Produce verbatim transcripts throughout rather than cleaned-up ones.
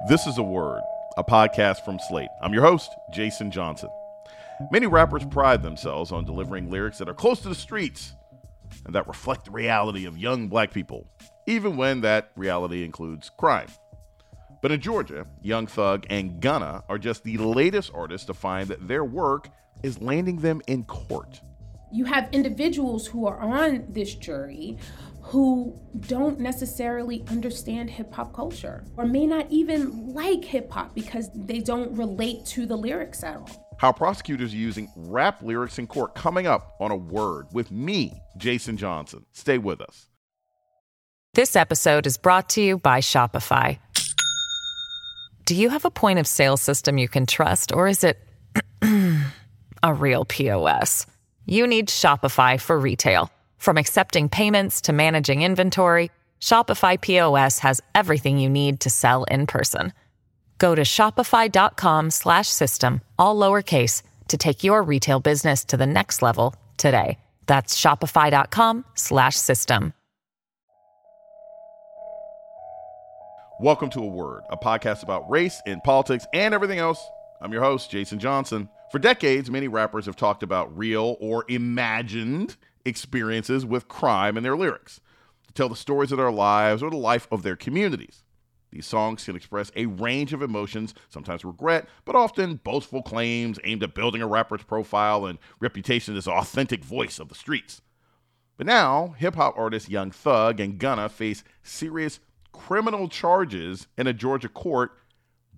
This is a Word, a podcast from Slate. I'm your host, Jason Johnson. Many rappers pride themselves on delivering lyrics that are close to the streets and that reflect the reality of young black people, even when that reality includes crime. But in Georgia, Young Thug and Gunna are just the latest artists to find that their work is landing them in court. You have individuals who are on this jury who don't necessarily understand hip-hop culture or may not even like hip-hop because they don't relate to the lyrics at all. How prosecutors are using rap lyrics in court, coming up on A Word with me, Jason Johnson. Stay with us. This episode is brought to you by Shopify. Do you have a point of sale system you can trust, or is it a real P O S? You need Shopify for retail. From accepting payments to managing inventory, Shopify P O S has everything you need to sell in person. Go to shopify.com slash system, all lowercase, to take your retail business to the next level today. That's shopify.com slash system. Welcome to A Word, a podcast about race and politics and everything else. I'm your host, Jason Johnson. For decades, many rappers have talked about real or imagined experiences with crime in their lyrics to tell the stories of their lives or the life of their communities. These songs can express a range of emotions, sometimes regret, but often boastful claims aimed at building a rapper's profile and reputation as an authentic voice of the streets. But now, hip-hop artists Young Thug and Gunna face serious criminal charges in a Georgia court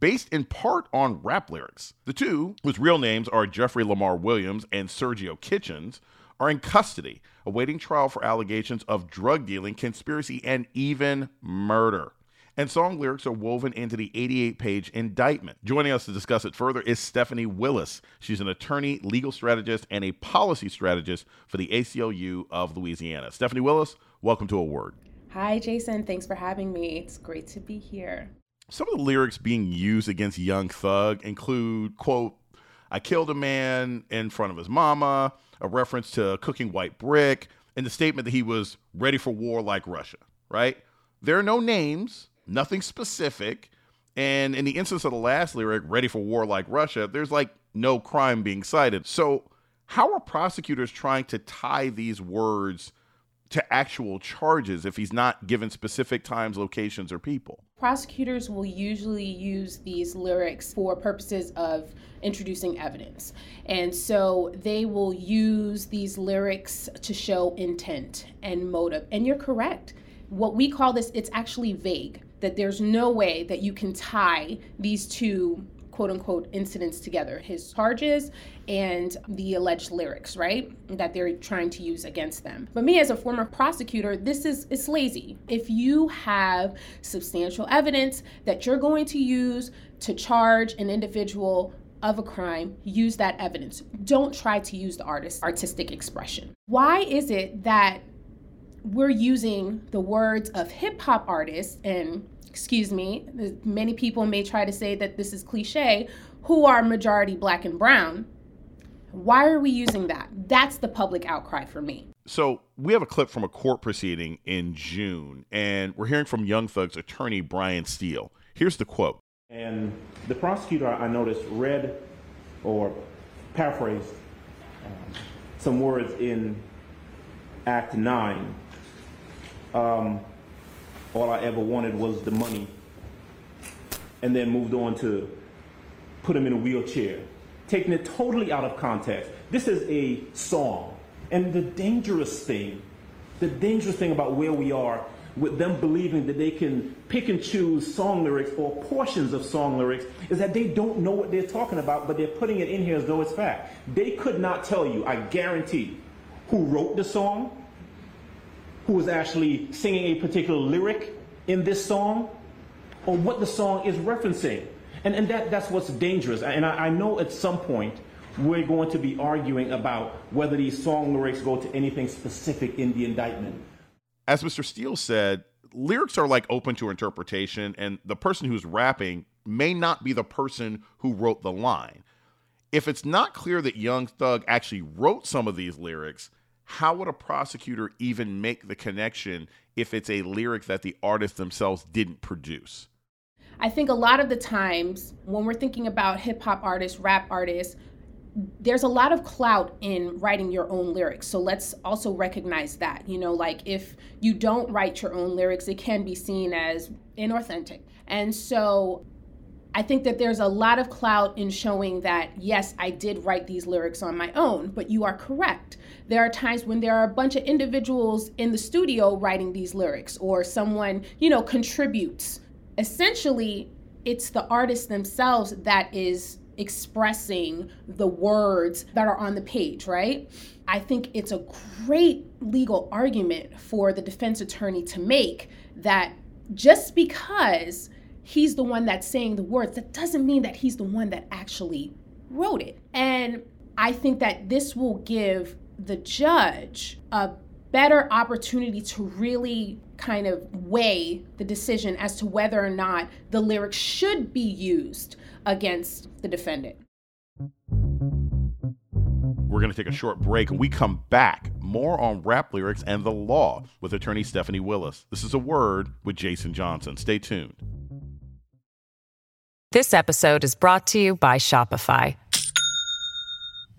based in part on rap lyrics. The two, whose real names are Jeffrey Lamar Williams and Sergio Kitchens, are in custody, awaiting trial for allegations of drug dealing, conspiracy, and even murder. And song lyrics are woven into the eighty-eight page indictment. Joining us to discuss it further is Stephanie Willis. She's an attorney, legal strategist, and a policy strategist for the A C L U of Louisiana. Stephanie Willis, welcome to A Word. Hi, Jason. Thanks for having me. It's great to be here. Some of the lyrics being used against Young Thug include, quote, "I killed a man in front of his mama," a reference to cooking white brick, and the statement that he was ready for war like Russia, right? There are no names, nothing specific. And in the instance of the last lyric, ready for war like Russia, there's like no crime being cited. So how are prosecutors trying to tie these words to actual charges if he's not given specific times, locations, or people? Prosecutors will usually use these lyrics for purposes of introducing evidence. And so they will use these lyrics to show intent and motive. And you're correct. What we call this, it's actually vague, that there's no way that you can tie these two quote unquote incidents together, his charges and the alleged lyrics, right, that they're trying to use against them. But me as a former prosecutor, this is, it's lazy. If you have substantial evidence that you're going to use to charge an individual of a crime, use that evidence. Don't try to use the artist's artistic expression. Why is it that we're using the words of hip hop artists, and excuse me, many people may try to say that this is cliche, who are majority black and brown? Why are we using that? That's the public outcry for me. So we have a clip from a court proceeding in June, and we're hearing from Young Thug's attorney, Brian Steele. Here's the quote. And the prosecutor, I noticed, read or paraphrased um, some words in Act nine. Um, all I ever wanted was the money, and then moved on to put him in a wheelchair, taking it totally out of context. This is a song, and the dangerous thing, the dangerous thing about where we are with them believing that they can pick and choose song lyrics or portions of song lyrics is that they don't know what they're talking about, but they're putting it in here as though it's fact. They could not tell you, I guarantee, who wrote the song, who is actually singing a particular lyric in this song, or what the song is referencing. And and that, that's what's dangerous. And I, I know at some point we're going to be arguing about whether these song lyrics go to anything specific in the indictment. As Mister Steele said, lyrics are like open to interpretation, and the person who's rapping may not be the person who wrote the line. If it's not clear that Young Thug actually wrote some of these lyrics, how would a prosecutor even make the connection if it's a lyric that the artists themselves didn't produce? I think a lot of the times when we're thinking about hip hop artists, rap artists, there's a lot of clout in writing your own lyrics. So let's also recognize that, you know, like if you don't write your own lyrics, it can be seen as inauthentic. And so I think that there's a lot of clout in showing that, yes, I did write these lyrics on my own, but you are correct. There are times when there are a bunch of individuals in the studio writing these lyrics, or someone, you know, contributes. Essentially, it's the artists themselves that is expressing the words that are on the page, right? I think it's a great legal argument for the defense attorney to make that just because he's the one that's saying the words, that doesn't mean that he's the one that actually wrote it. And I think that this will give the judge a better opportunity to really kind of weigh the decision as to whether or not the lyrics should be used against the defendant. We're going to take a short break. When we come back, more on rap lyrics and the law with attorney Stephanie Willis. This is A Word with Jason Johnson. Stay tuned. This episode is brought to you by Shopify.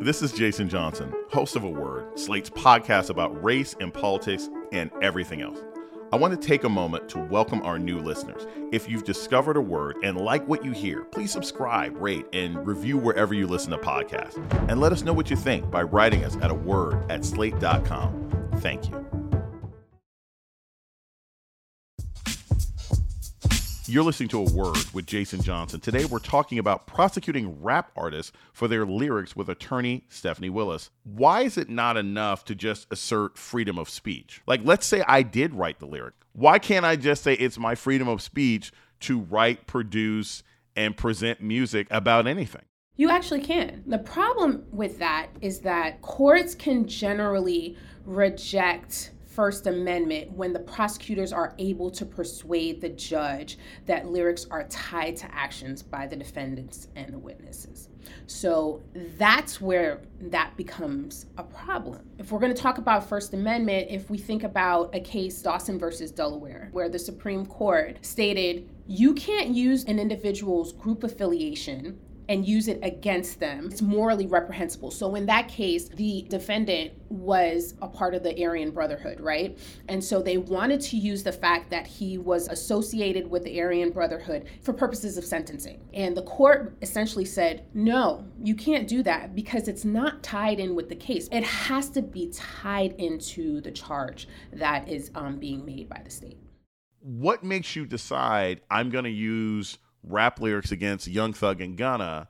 This is Jason Johnson, host of A Word, Slate's podcast about race and politics and everything else. I want to take a moment to welcome our new listeners. If you've discovered A Word and like what you hear, please subscribe, rate, and review wherever you listen to podcasts. And let us know what you think by writing us at aword at slate.com. Thank you. You're listening to A Word with Jason Johnson. Today, we're talking about prosecuting rap artists for their lyrics with attorney Stephanie Willis. Why is it not enough to just assert freedom of speech? Like, let's say I did write the lyric. Why can't I just say it's my freedom of speech to write, produce, and present music about anything? You actually can. The problem with that is that courts can generally reject First Amendment when the prosecutors are able to persuade the judge that lyrics are tied to actions by the defendants and the witnesses. So that's where that becomes a problem. If we're going to talk about First Amendment, if we think about a case, Dawson versus Delaware, where the Supreme Court stated, you can't use an individual's group affiliation and use it against them. It's morally reprehensible. So in that case, the defendant was a part of the Aryan Brotherhood, right? And so they wanted to use the fact that he was associated with the Aryan Brotherhood for purposes of sentencing. And the court essentially said, no, you can't do that because it's not tied in with the case. It has to be tied into the charge that is um, being made by the state. What makes you decide I'm going to use rap lyrics against Young Thug and Gunna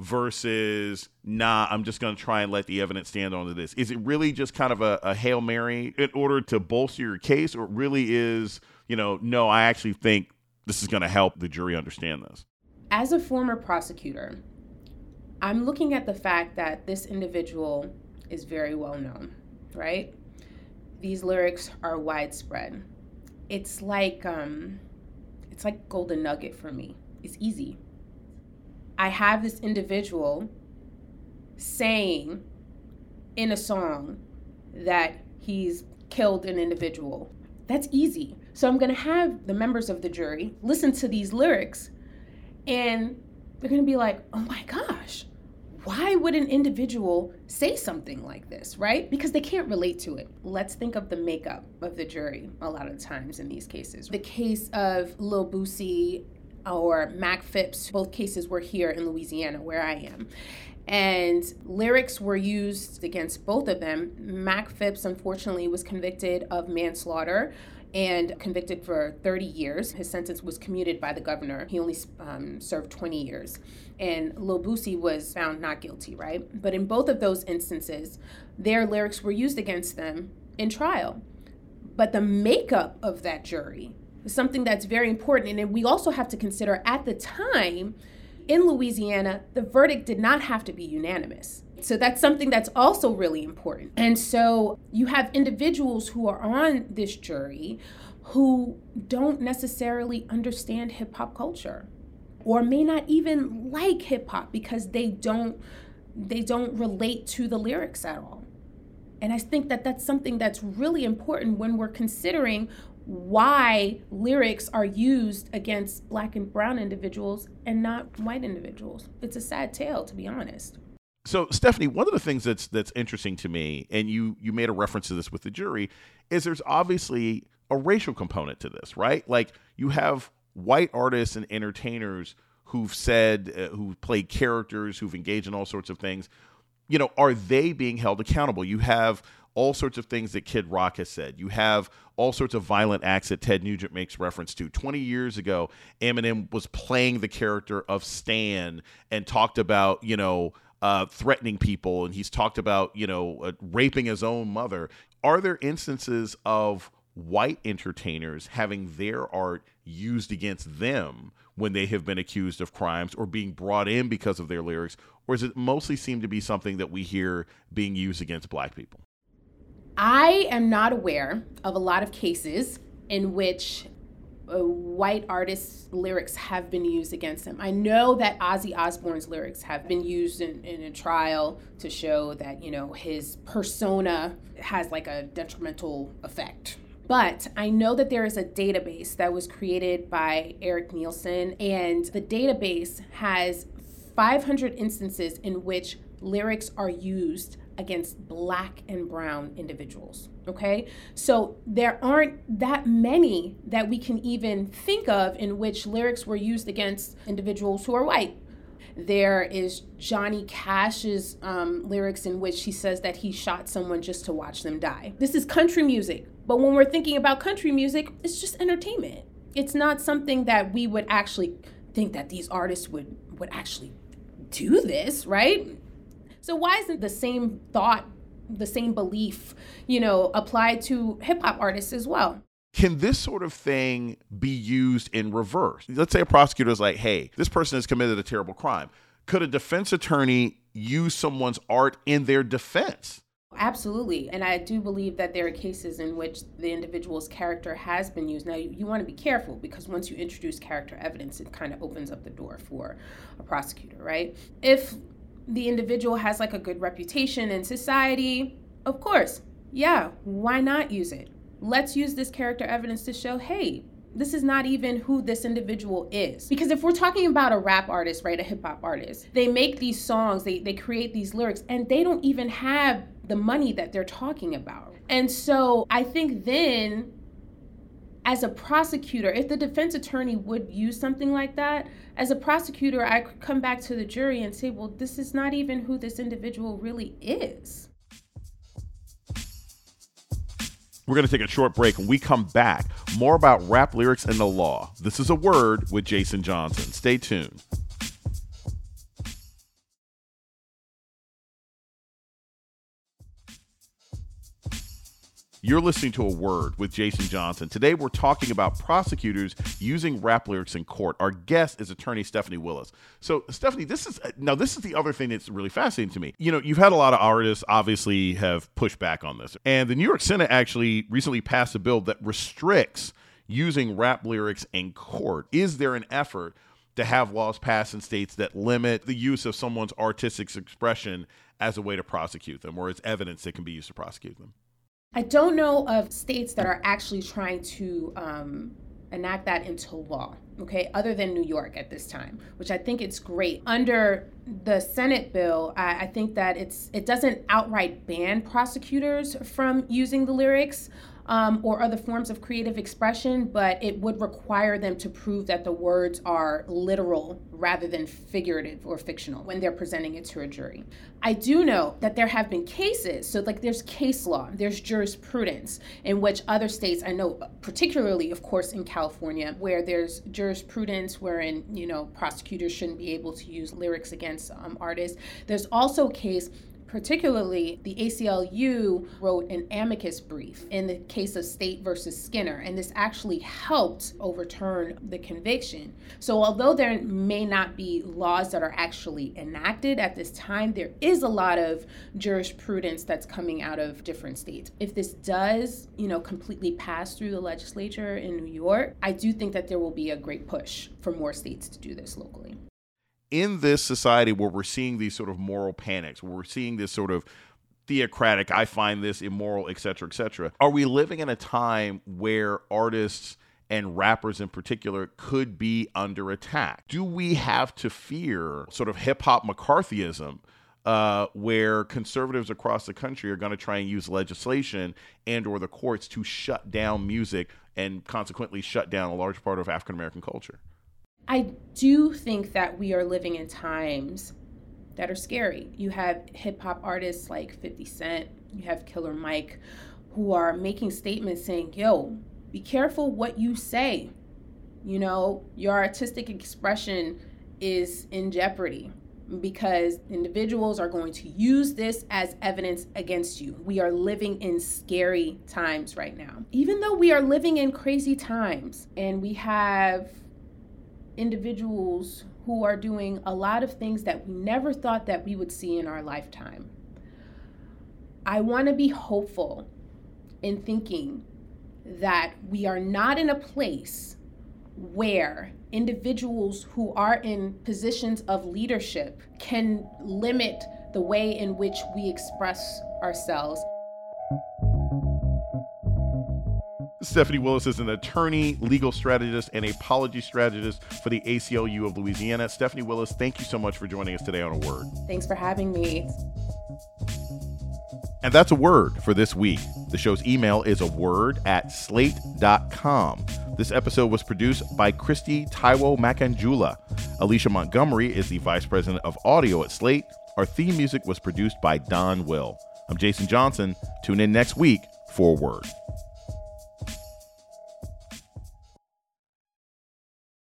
versus, nah, I'm just going to try and let the evidence stand onto this? Is it really just kind of a, a Hail Mary in order to bolster your case, or it really is, you know, no, I actually think this is going to help the jury understand this? As a former prosecutor, I'm looking at the fact that this individual is very well known, right? These lyrics are widespread. It's like, um, it's like golden nugget for me. It's easy. I have this individual saying in a song that he's killed an individual. That's easy. So I'm going to have the members of the jury listen to these lyrics, and they're going to be like, oh my gosh, why would an individual say something like this, right? Because they can't relate to it. Let's think of the makeup of the jury a lot of times in these cases. The case of Lil Boosie or Mac Phipps, both cases were here in Louisiana, where I am. And lyrics were used against both of them. Mac Phipps, unfortunately, was convicted of manslaughter and convicted for thirty years. His sentence was commuted by the governor. He only um, served twenty years. And Lil Boosie was found not guilty, right? But in both of those instances, their lyrics were used against them in trial. But the makeup of that jury is something that's very important. And then we also have to consider, at the time, in Louisiana, the verdict did not have to be unanimous. So that's something that's also really important. And so you have individuals who are on this jury who don't necessarily understand hip hop culture or may not even like hip hop because they don't they don't relate to the lyrics at all. And I think that that's something that's really important when we're considering why lyrics are used against Black and brown individuals and not white individuals. It's a sad tale, to be honest. So, Stephanie, one of the things that's that's interesting to me, and you you made a reference to this with the jury, is there's obviously a racial component to this, right? Like, you have white artists and entertainers who've said, uh, who've played characters, who've engaged in all sorts of things. You know, are they being held accountable? You have all sorts of things that Kid Rock has said. You have all sorts of violent acts that Ted Nugent makes reference to. twenty years ago, Eminem was playing the character of Stan and talked about, you know, Uh, threatening people, and he's talked about, you know, uh, raping his own mother. Are there instances of white entertainers having their art used against them when they have been accused of crimes or being brought in because of their lyrics, or does it mostly seem to be something that we hear being used against Black people? I am not aware of a lot of cases in which Uh, white artists' lyrics have been used against them. I know that Ozzy Osbourne's lyrics have been used in, in a trial to show that, you know, his persona has like a detrimental effect. But I know that there is a database that was created by Eric Nielsen, and the database has five hundred instances in which lyrics are used against Black and brown individuals, okay? So there aren't that many that we can even think of in which lyrics were used against individuals who are white. There is Johnny Cash's um, lyrics in which he says that he shot someone just to watch them die. This is country music, but when we're thinking about country music, it's just entertainment. It's not something that we would actually think that these artists would, would actually do this, right? So why isn't the same thought, the same belief, you know, applied to hip hop artists as well? Can this sort of thing be used in reverse? Let's say a prosecutor is like, hey, this person has committed a terrible crime. Could a defense attorney use someone's art in their defense? Absolutely. And I do believe that there are cases in which the individual's character has been used. Now, you, you want to be careful because once you introduce character evidence, it kind of opens up the door for a prosecutor, right? If the individual has like a good reputation in society, of course, yeah, why not use it? Let's use this character evidence to show, hey, this is not even who this individual is. Because if we're talking about a rap artist, right, a hip hop artist, they make these songs, they, they create these lyrics, and they don't even have the money that they're talking about. And so I think then, as a prosecutor, if the defense attorney would use something like that, as a prosecutor, I could come back to the jury and say, well, this is not even who this individual really is. We're going to take a short break. When we come back, more about rap lyrics and the law. This is A Word with Jason Johnson. Stay tuned. You're listening to A Word with Jason Johnson. Today, we're talking about prosecutors using rap lyrics in court. Our guest is attorney Stephanie Willis. So, Stephanie, this is now this is the other thing that's really fascinating to me. You know, you've had a lot of artists obviously have pushed back on this. And the New York Senate actually recently passed a bill that restricts using rap lyrics in court. Is there an effort to have laws passed in states that limit the use of someone's artistic expression as a way to prosecute them or as evidence that can be used to prosecute them? I don't know of states that are actually trying to um, enact that into law, okay, other than New York at this time, which I think it's great. Under the Senate bill, I, I think that it's it doesn't outright ban prosecutors from using the lyrics um, or other forms of creative expression, but it would require them to prove that the words are literal rather than figurative or fictional when they're presenting it to a jury. I do know that there have been cases, so like there's case law, there's jurisprudence in which other states, I know particularly, of course, in California, where there's jurisprudence wherein, you know, prosecutors shouldn't be able to use lyrics against um, artists. There's also a case Particularly, the A C L U wrote an amicus brief in the case of State versus Skinner, and this actually helped overturn the conviction. So although there may not be laws that are actually enacted at this time, there is a lot of jurisprudence that's coming out of different states. If this does, you know, completely pass through the legislature in New York, I do think that there will be a great push for more states to do this locally. In this society where we're seeing these sort of moral panics, where we're seeing this sort of theocratic, I find this immoral, et cetera, et cetera, are we living in a time where artists and rappers in particular could be under attack? Do we have to fear sort of hip-hop McCarthyism uh, where conservatives across the country are going to try and use legislation and or the courts to shut down music and consequently shut down a large part of African-American culture? I do think that we are living in times that are scary. You have hip hop artists like fifty Cent, you have Killer Mike, who are making statements saying, yo, be careful what you say. You know, your artistic expression is in jeopardy because individuals are going to use this as evidence against you. We are living in scary times right now. Even though we are living in crazy times and we have individuals who are doing a lot of things that we never thought that we would see in our lifetime, I want to be hopeful in thinking that we are not in a place where individuals who are in positions of leadership can limit the way in which we express ourselves. Stephanie Willis is an attorney, legal strategist, and apology strategist for the A C L U of Louisiana. Stephanie Willis, thank you so much for joining us today on A Word. Thanks for having me. And that's A Word for this week. The show's email is a word at slate dot com. This episode was produced by Christy Taiwo Macanjula. Alicia Montgomery is the vice president of audio at Slate. Our theme music was produced by Don Will. I'm Jason Johnson. Tune in next week for A Word.